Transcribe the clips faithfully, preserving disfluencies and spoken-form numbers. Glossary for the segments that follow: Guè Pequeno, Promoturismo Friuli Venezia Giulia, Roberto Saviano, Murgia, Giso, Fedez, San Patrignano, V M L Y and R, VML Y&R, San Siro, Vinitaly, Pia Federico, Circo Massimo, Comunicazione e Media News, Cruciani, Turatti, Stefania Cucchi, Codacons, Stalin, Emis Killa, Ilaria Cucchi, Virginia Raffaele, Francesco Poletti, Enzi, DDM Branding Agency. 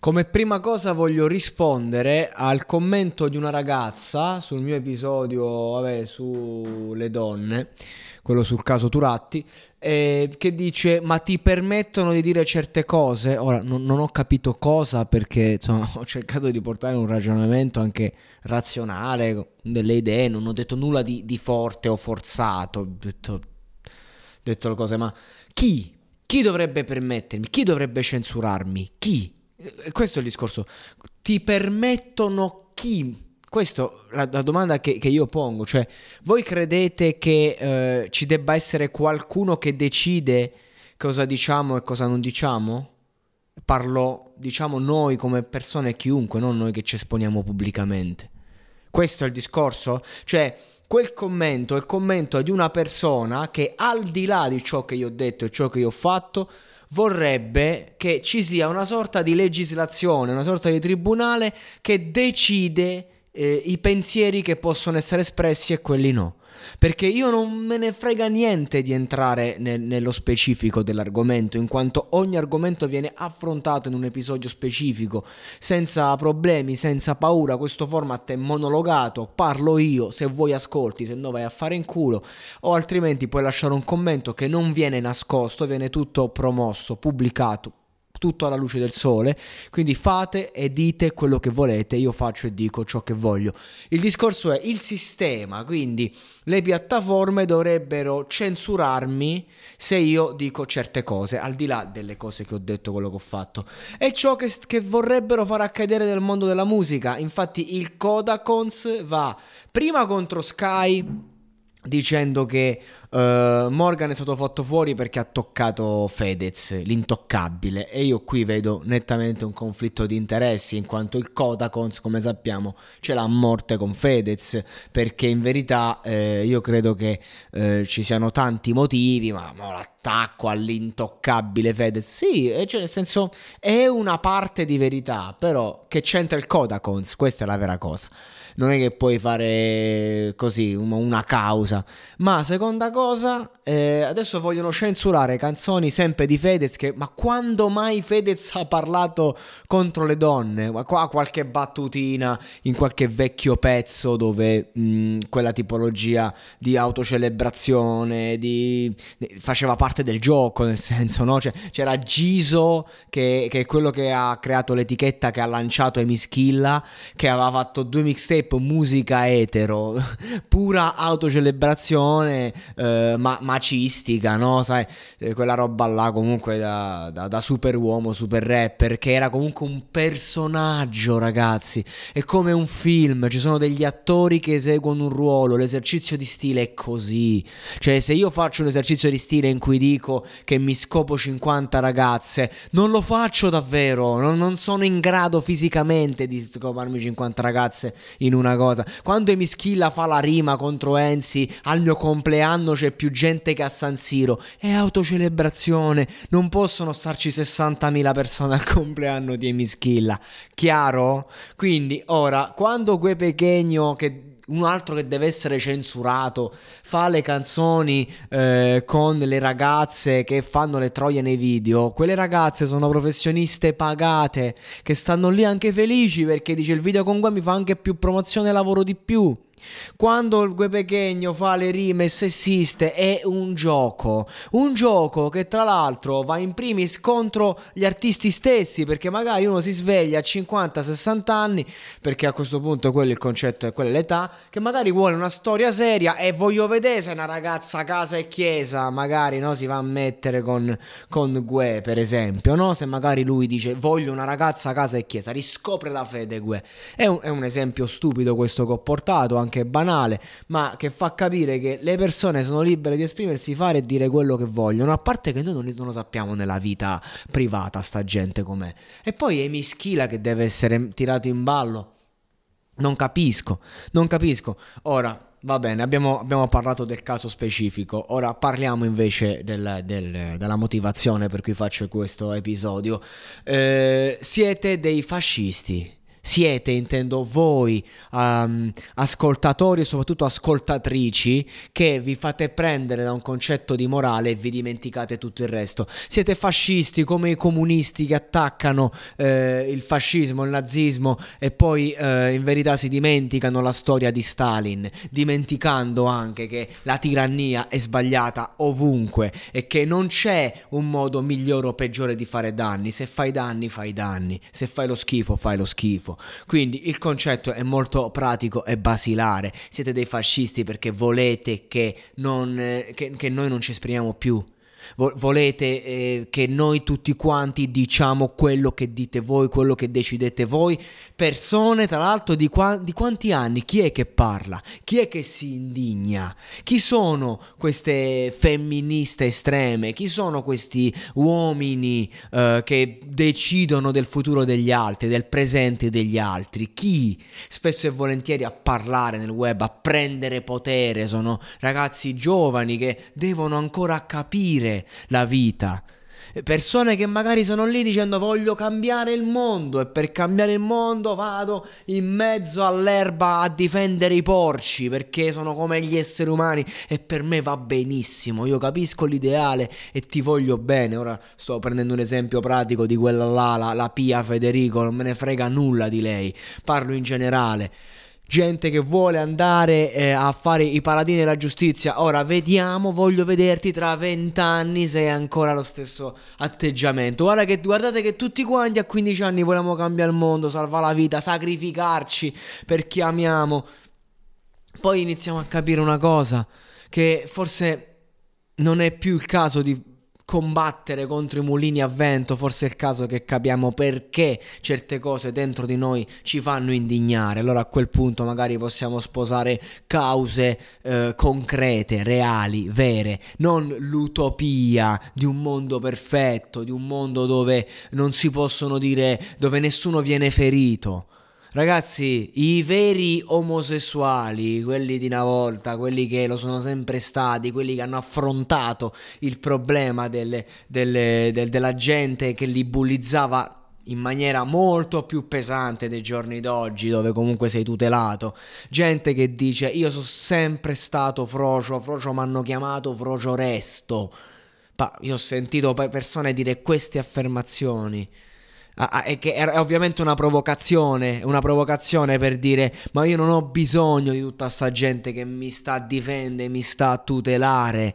Come prima cosa voglio rispondere al commento di una ragazza sul mio episodio, vabbè, sulle donne, quello sul caso Turatti, eh, che dice: ma ti permettono di dire certe cose? Ora non, non ho capito cosa, perché insomma, ho cercato di portare un ragionamento anche razionale, delle idee, non ho detto nulla di, di forte o forzato, ho detto, detto le cose, ma chi? Chi dovrebbe permettermi? Chi dovrebbe censurarmi? Chi? Questo è il discorso. Ti permettono chi? Questa è la, la domanda che, che io pongo. Cioè, voi credete che eh, ci debba essere qualcuno che decide cosa diciamo e cosa non diciamo? Parlo, diciamo, noi come persone, chiunque, non noi che ci esponiamo pubblicamente. Questo è il discorso? Cioè, quel commento è il commento di una persona che, al di là di ciò che io ho detto e ciò che io ho fatto, vorrebbe che ci sia una sorta di legislazione, una sorta di tribunale che decide eh, i pensieri che possono essere espressi e quelli no. Perché io non me ne frega niente di entrare ne- nello specifico dell'argomento, in quanto ogni argomento viene affrontato in un episodio specifico, senza problemi, senza paura. Questo format è monologato, parlo io, se vuoi ascolti, se no vai a fare in culo, o altrimenti puoi lasciare un commento che non viene nascosto, viene tutto promosso, pubblicato, tutto alla luce del sole. Quindi fate e dite quello che volete, io faccio e dico ciò che voglio. Il discorso è il sistema, quindi le piattaforme dovrebbero censurarmi se io dico certe cose, al di là delle cose che ho detto, quello che ho fatto. È ciò che, che vorrebbero far accadere nel mondo della musica. Infatti il Codacons va prima contro Sky dicendo che uh, Morgan è stato fatto fuori perché ha toccato Fedez, l'intoccabile, e io qui vedo nettamente un conflitto di interessi, in quanto il Codacons, come sappiamo, ce l'ha a morte con Fedez, perché in verità eh, io credo che eh, ci siano tanti motivi, ma, ma l'attacco all'intoccabile Fedez, sì, cioè, nel senso, è una parte di verità, però che c'entra il Codacons? Questa è la vera cosa. Non è che puoi fare così una causa. Ma seconda cosa, eh, adesso vogliono censurare canzoni sempre di Fedez, che, ma quando mai Fedez ha parlato contro le donne? Ma qua qualche battutina in qualche vecchio pezzo dove mh, quella tipologia di autocelebrazione di, faceva parte del gioco, nel senso, no? Cioè, c'era Giso che, che è quello che ha creato l'etichetta che ha lanciato Emis Killa, che aveva fatto due mixtape, musica etero, pura autocelebrazione eh, ma- macistica, no? Sai, eh, quella roba là, comunque da, da, da super uomo, super rapper, che era comunque un personaggio, ragazzi. È come un film, ci sono degli attori che eseguono un ruolo, l'esercizio di stile è così. Cioè, se io faccio un esercizio di stile in cui dico che mi scopo cinquanta ragazze, non lo faccio davvero, non, non sono in grado fisicamente di scoparmi cinquanta ragazze in una cosa. Quando Emis Killa fa la rima contro Enzi, al mio compleanno c'è più gente che a San Siro, è autocelebrazione, non possono starci sessantamila persone al compleanno di Emis Killa, chiaro? Quindi ora, quando Guè Pequeno, che un altro che deve essere censurato, fa le canzoni eh, con le ragazze che fanno le troie nei video, quelle ragazze sono professioniste pagate che stanno lì anche felici perché dice: il video con Guè mi fa anche più promozione e lavoro di più. Quando il Guè Pequeno fa le rime sessiste è un gioco, un gioco che tra l'altro va in primis contro gli artisti stessi, perché magari uno si sveglia a cinquanta sessanta anni, perché a questo punto quello è il concetto e quella è l'età, che magari vuole una storia seria e voglio vedere se una ragazza casa e chiesa magari, no, si va a mettere con, con Guè, per esempio, no? Se magari lui dice voglio una ragazza casa e chiesa, riscopre la fede Guè. È un, è un esempio stupido questo che ho portato, anche banale, ma che fa capire che le persone sono libere di esprimersi, fare e dire quello che vogliono, a parte che noi non, non lo sappiamo nella vita privata sta gente com'è. E poi è Emis Killa che deve essere tirato in ballo, non capisco, non capisco. Ora va bene, abbiamo, abbiamo parlato del caso specifico, ora parliamo invece del, del, della motivazione per cui faccio questo episodio. Eh, siete dei fascisti. Siete, intendo voi, um, ascoltatori e soprattutto ascoltatrici, che vi fate prendere da un concetto di morale e vi dimenticate tutto il resto. Siete fascisti come i comunisti che attaccano eh, il fascismo, il nazismo e poi eh, in verità si dimenticano la storia di Stalin, dimenticando anche che la tirannia è sbagliata ovunque e che non c'è un modo migliore o peggiore di fare danni. Se fai danni, fai danni. Se fai lo schifo, fai lo schifo. Quindi il concetto è molto pratico e basilare. Siete dei fascisti perché volete che, non, eh, che, che noi non ci esprimiamo più. Volete eh, che noi tutti quanti diciamo quello che dite voi, quello che decidete voi. Persone tra l'altro di, qua- di quanti anni? Chi è che parla? Chi è che si indigna? Chi sono queste femministe estreme? Chi sono questi uomini eh, che decidono del futuro degli altri, del presente degli altri? Chi spesso e volentieri a parlare nel web, a prendere potere? Sono ragazzi giovani che devono ancora capire la vita, persone che magari sono lì dicendo voglio cambiare il mondo e per cambiare il mondo vado in mezzo all'erba a difendere i porci perché sono come gli esseri umani e per me va benissimo, io capisco l'ideale e ti voglio bene. Ora sto prendendo un esempio pratico di quella là, la, la Pia Federico, non me ne frega nulla di lei, parlo in generale. Gente che vuole andare eh, a fare i paladini della giustizia. Ora vediamo, voglio vederti tra vent'anni se hai ancora lo stesso atteggiamento. Guarda che, guardate che tutti quanti a quindici anni vogliamo cambiare il mondo, salvare la vita, sacrificarci per chi amiamo. Poi iniziamo a capire una cosa, che forse non è più il caso di combattere contro i mulini a vento, forse è il caso che capiamo perché certe cose dentro di noi ci fanno indignare. Allora a quel punto magari possiamo sposare cause eh, concrete, reali, vere, non l'utopia di un mondo perfetto, di un mondo dove non si possono dire, dove nessuno viene ferito. Ragazzi, i veri omosessuali, quelli di una volta, quelli che lo sono sempre stati, quelli che hanno affrontato il problema delle, delle, del, della gente che li bullizzava in maniera molto più pesante dei giorni d'oggi, dove comunque sei tutelato. Gente che dice io sono sempre stato frocio, frocio mi hanno chiamato, frocio resto. Pa- io ho sentito persone dire queste affermazioni. Ah, è che è ovviamente una provocazione, una provocazione per dire ma io non ho bisogno di tutta sta gente che mi sta a difendere, mi sta a tutelare,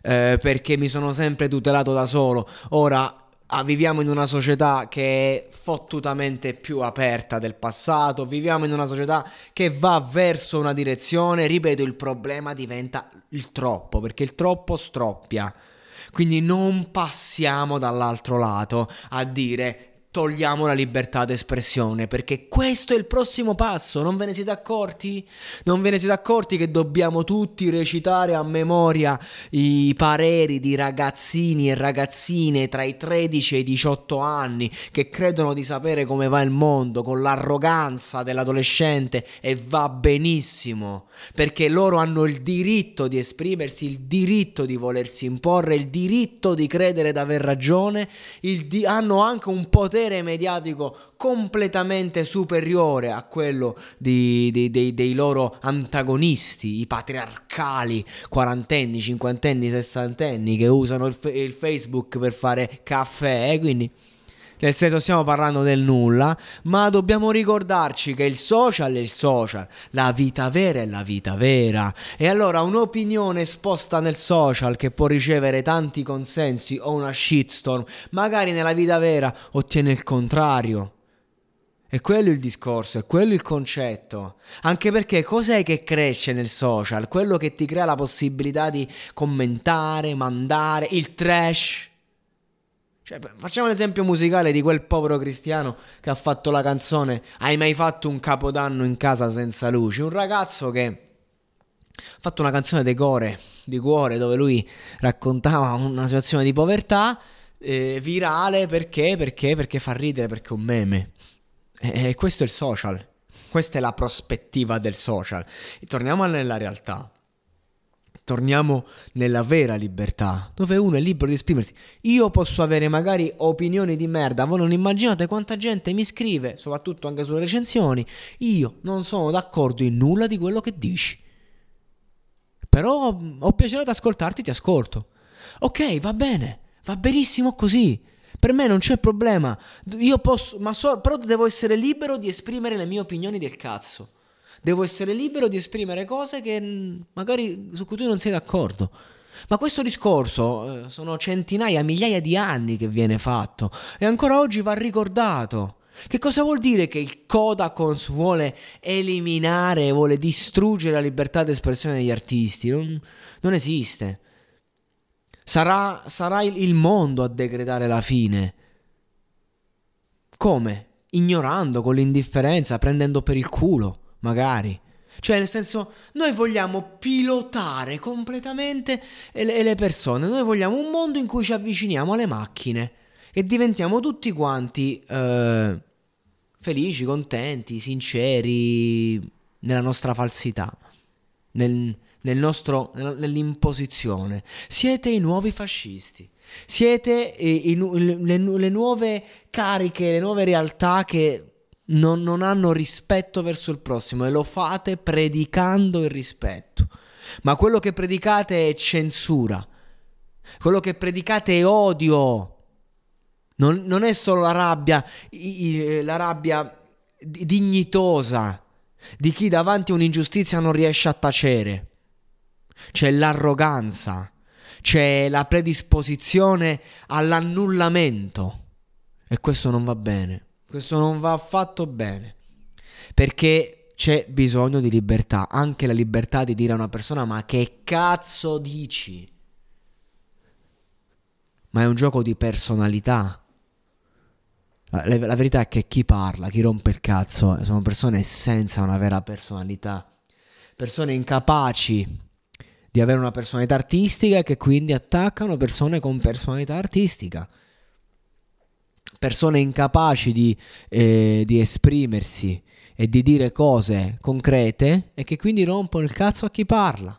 eh, perché mi sono sempre tutelato da solo. Ora ah, viviamo in una società che è fottutamente più aperta del passato, viviamo in una società che va verso una direzione, ripeto, il problema diventa il troppo, perché il troppo stroppia. Quindi non passiamo dall'altro lato a dire togliamo la libertà d'espressione, perché questo è il prossimo passo. Non ve ne siete accorti? Non ve ne siete accorti che dobbiamo tutti recitare a memoria i pareri di ragazzini e ragazzine tra i tredici e i diciotto anni che credono di sapere come va il mondo con l'arroganza dell'adolescente, e va benissimo perché loro hanno il diritto di esprimersi, il diritto di volersi imporre, il diritto di credere d'aver ragione, il di- hanno anche un potere mediatico completamente superiore a quello di, di, dei, dei loro antagonisti, i patriarcali quarantenni, cinquantenni, sessantenni che usano il, il Facebook per fare caffè, eh? Quindi nel senso stiamo parlando del nulla, ma dobbiamo ricordarci che il social è il social, la vita vera è la vita vera, e allora un'opinione esposta nel social che può ricevere tanti consensi o una shitstorm, magari nella vita vera ottiene il contrario. E quello il discorso, è quello il concetto. Anche perché cos'è che cresce nel social? Quello che ti crea la possibilità di commentare, mandare, il trash. Cioè, facciamo un esempio musicale di quel povero Cristiano che ha fatto la canzone "Hai mai fatto un capodanno in casa senza luci?". Un ragazzo che ha fatto una canzone di cuore, di cuore, dove lui raccontava una situazione di povertà, eh, virale perché? Perché? Perché fa ridere, perché è un meme. E questo è il social, questa è la prospettiva del social. E torniamo nella realtà, torniamo nella vera libertà, dove uno è libero di esprimersi. Io posso avere magari opinioni di merda, voi non immaginate quanta gente mi scrive, soprattutto anche sulle recensioni, io non sono d'accordo in nulla di quello che dici, però ho piacere ad ascoltarti, ti ascolto. Ok, va bene, va benissimo così. Per me non c'è problema, io posso, ma so, però devo essere libero di esprimere le mie opinioni del cazzo. Devo essere libero di esprimere cose che magari su cui tu non sei d'accordo. Ma questo discorso eh, sono centinaia, migliaia di anni che viene fatto e ancora oggi va ricordato. Che cosa vuol dire che il Codacons vuole eliminare, vuole distruggere la libertà di espressione degli artisti? Non, non esiste. Sarà, sarà il mondo a decretare la fine. Come? Ignorando, con l'indifferenza, prendendo per il culo, magari. Cioè, nel senso, noi vogliamo pilotare completamente le, le persone. Noi vogliamo un mondo in cui ci avviciniamo alle macchine e diventiamo tutti quanti eh, felici, contenti, sinceri nella nostra falsità, nel... Nel nostro, nell'imposizione. Siete i nuovi fascisti. Siete i, i, le, le nuove cariche, le nuove realtà che non, non hanno rispetto verso il prossimo, e lo fate predicando il rispetto. Ma quello che predicate è censura. Quello che predicate è odio. Non, non è solo la rabbia, la rabbia dignitosa di chi davanti a un'ingiustizia non riesce a tacere. C'è l'arroganza, c'è la predisposizione all'annullamento, e questo non va bene, questo non va affatto bene, perché c'è bisogno di libertà, anche la libertà di dire a una persona "ma che cazzo dici?". Ma è un gioco di personalità. La, la, la verità è che chi parla, chi rompe il cazzo, sono persone senza una vera personalità, persone incapaci di avere una personalità artistica e che quindi attaccano persone con personalità artistica, persone incapaci di, eh, di esprimersi e di dire cose concrete e che quindi rompono il cazzo a chi parla,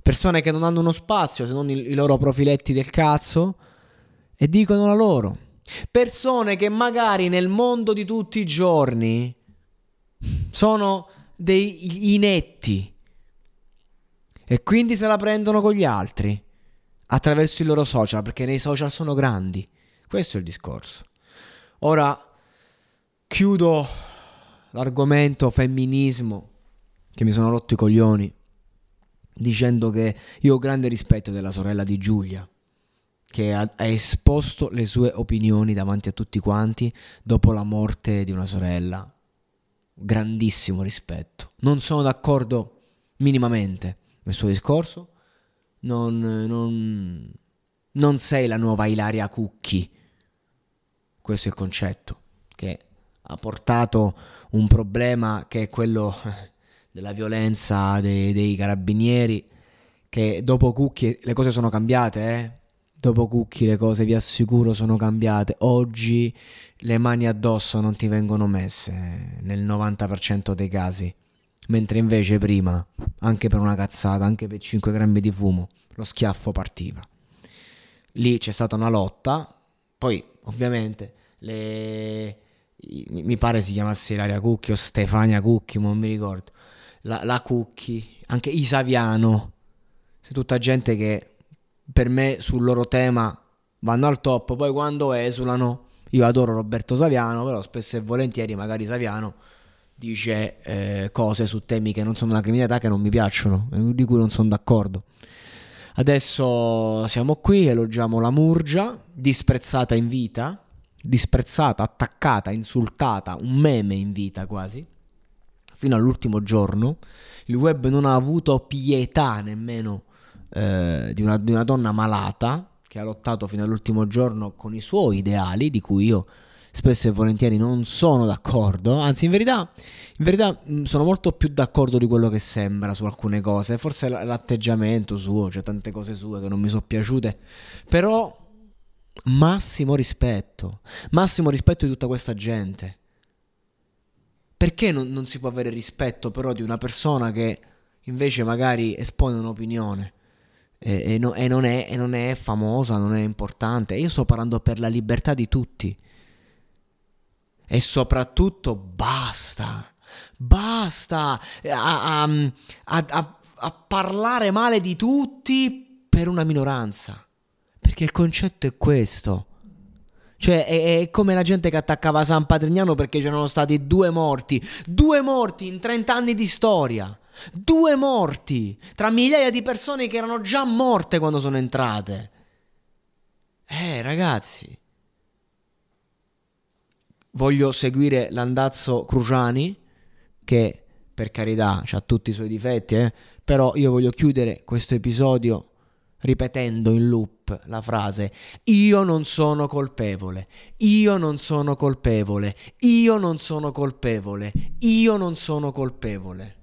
persone che non hanno uno spazio se non i, i loro profiletti del cazzo e dicono la loro, persone che magari nel mondo di tutti i giorni sono dei inetti e quindi se la prendono con gli altri attraverso i loro social, perché nei social sono grandi. Questo è il discorso. Ora chiudo l'argomento femminismo, che mi sono rotto i coglioni, dicendo che io ho grande rispetto della sorella di Giulia, che ha, ha esposto le sue opinioni davanti a tutti quanti dopo la morte di una sorella. Grandissimo rispetto. Non sono d'accordo minimamente nel suo discorso. Non, non, non sei la nuova Ilaria Cucchi. Questo è il concetto che ha portato un problema che è quello della violenza dei, dei carabinieri, che dopo Cucchi le cose sono cambiate, eh? Dopo Cucchi le cose, vi assicuro, sono cambiate. Oggi le mani addosso non ti vengono messe nel novanta per cento dei casi. Mentre invece prima, anche per una cazzata, anche per cinque grammi di fumo, lo schiaffo partiva. Lì c'è stata una lotta. Poi ovviamente le... mi pare si chiamasse Ilaria Cucchi o Stefania Cucchi, non mi ricordo, la, la Cucchi, anche i Saviano, c'è tutta gente che per me sul loro tema vanno al top, poi quando esulano Io adoro Roberto Saviano, però spesso e volentieri magari Saviano dice eh, cose su temi che non sono la criminalità, che non mi piacciono, di cui non sono d'accordo. Adesso siamo qui, elogiamo la Murgia, disprezzata in vita, disprezzata, attaccata, insultata, un meme in vita quasi, fino all'ultimo giorno. Il web non ha avuto pietà nemmeno eh, di, una, di una donna malata, che ha lottato fino all'ultimo giorno con i suoi ideali, di cui io spesso e volentieri non sono d'accordo, anzi in verità, in verità sono molto più d'accordo di quello che sembra su alcune cose, forse l'atteggiamento suo, cioè tante cose sue che non mi sono piaciute, però massimo rispetto, massimo rispetto di tutta questa gente. Perché non, non si può avere rispetto però di una persona che invece magari espone un'opinione? E, e, no, e, non è, e non è famosa, non è importante. Io sto parlando per la libertà di tutti. E soprattutto basta, basta a, a, a, a parlare male di tutti per una minoranza. Perché il concetto è questo. Cioè è, è come la gente che attaccava San Patrignano perché c'erano stati due morti. Due morti in trent'anni di storia. Due morti tra migliaia di persone che erano già morte quando sono entrate. Eh ragazzi, voglio seguire l'andazzo Cruciani, che per carità ha tutti i suoi difetti, eh? Però io voglio chiudere questo episodio ripetendo in loop la frase: io non sono colpevole, io non sono colpevole, io non sono colpevole, io non sono colpevole.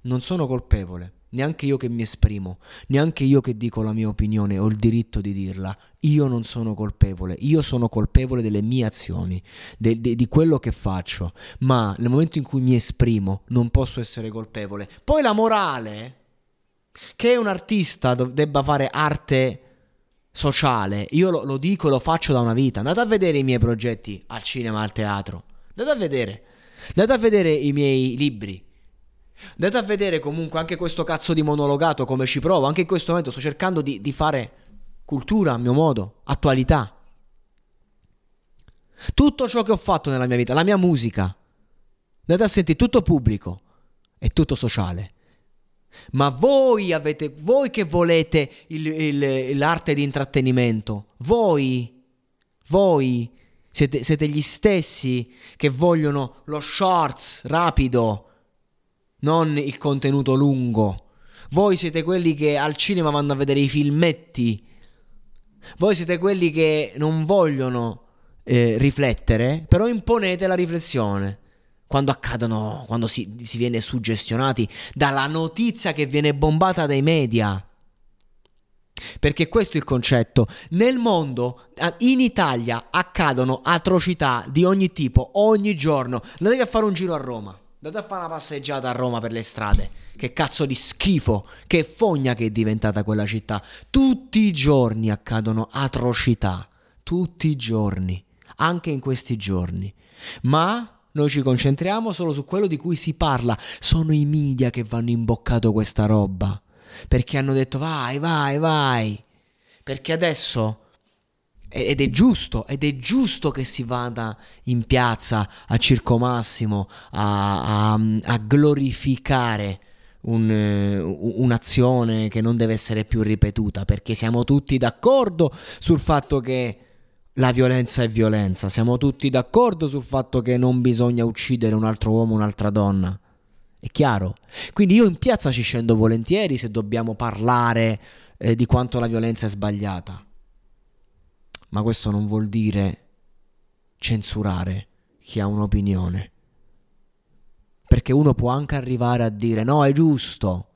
Non sono colpevole, neanche io che mi esprimo, neanche io che dico la mia opinione, ho il diritto di dirla. Io non sono colpevole, io sono colpevole delle mie azioni, de, de, di quello che faccio, ma nel momento in cui mi esprimo non posso essere colpevole. Poi la morale, che un artista debba fare arte sociale, io lo, lo dico e lo faccio da una vita. Andate a vedere i miei progetti al cinema, al teatro, andate a vedere, andate a vedere i miei libri. Andate a vedere comunque anche questo cazzo di monologato, come ci provo. Anche in questo momento sto cercando di, di fare cultura a mio modo, attualità. Tutto ciò che ho fatto nella mia vita, la mia musica, andate a sentire, tutto pubblico e tutto sociale. Ma voi avete, voi che volete il, il, l'arte di intrattenimento, voi, voi siete, siete gli stessi che vogliono lo shorts rapido, non il contenuto lungo. Voi siete quelli che al cinema vanno a vedere i filmetti. Voi siete quelli che non vogliono eh, riflettere, però imponete la riflessione quando accadono, quando si, si viene suggestionati dalla notizia che viene bombata dai media. Perché questo è il concetto. Nel mondo, in Italia, accadono atrocità di ogni tipo, ogni giorno. Andate a fare un giro a Roma, andate a fare una passeggiata a Roma per le strade. Che cazzo di schifo, che fogna che è diventata quella città. Tutti i giorni accadono atrocità, tutti i giorni, anche in questi giorni. Ma noi ci concentriamo solo su quello di cui si parla. Sono i media che vanno imboccato questa roba, perché hanno detto vai, vai, vai, perché adesso... Ed è giusto, ed è giusto che si vada in piazza a Circo Massimo a, a, a glorificare un, un'azione che non deve essere più ripetuta, perché siamo tutti d'accordo sul fatto che la violenza è violenza, siamo tutti d'accordo sul fatto che non bisogna uccidere un altro uomo, un'altra donna, è chiaro? Quindi io in piazza ci scendo volentieri se dobbiamo parlare eh, di quanto la violenza è sbagliata. Ma questo non vuol dire censurare chi ha un'opinione, perché uno può anche arrivare a dire no, è giusto,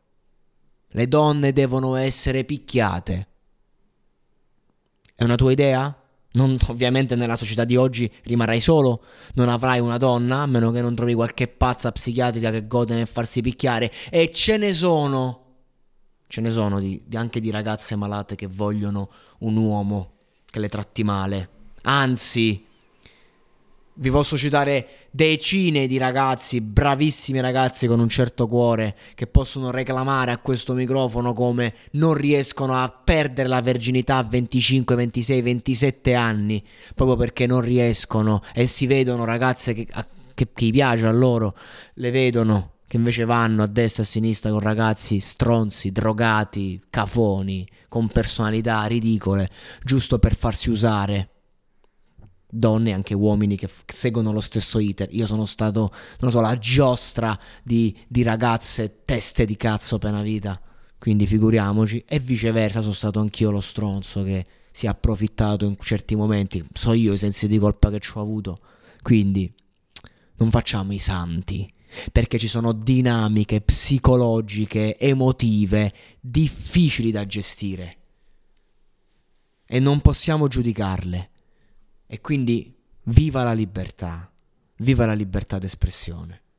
le donne devono essere picchiate. È una tua idea? Non, ovviamente nella società di oggi rimarrai solo, non avrai una donna, a meno che non trovi qualche pazza psichiatrica che gode nel farsi picchiare. E ce ne sono ce ne sono di, di anche di ragazze malate che vogliono un uomo che le tratti male, anzi vi posso citare decine di ragazzi, bravissimi ragazzi con un certo cuore, che possono reclamare a questo microfono come non riescono a perdere la verginità a venticinque, ventisei, ventisette anni, proprio perché non riescono, e si vedono ragazze che, a, che, che piace a loro, le vedono che invece vanno a destra e a sinistra con ragazzi stronzi, drogati, cafoni, con personalità ridicole, giusto per farsi usare. Donne e anche uomini che seguono lo stesso iter. Io sono stato, non lo so, la giostra di, di ragazze teste di cazzo per una vita, quindi figuriamoci. E viceversa, sono stato anch'io lo stronzo che si è approfittato in certi momenti. So io i sensi di colpa che ci ho avuto. Quindi non facciamo i santi, perché ci sono dinamiche psicologiche, emotive difficili da gestire e non possiamo giudicarle. E quindi viva la libertà, viva la libertà d'espressione.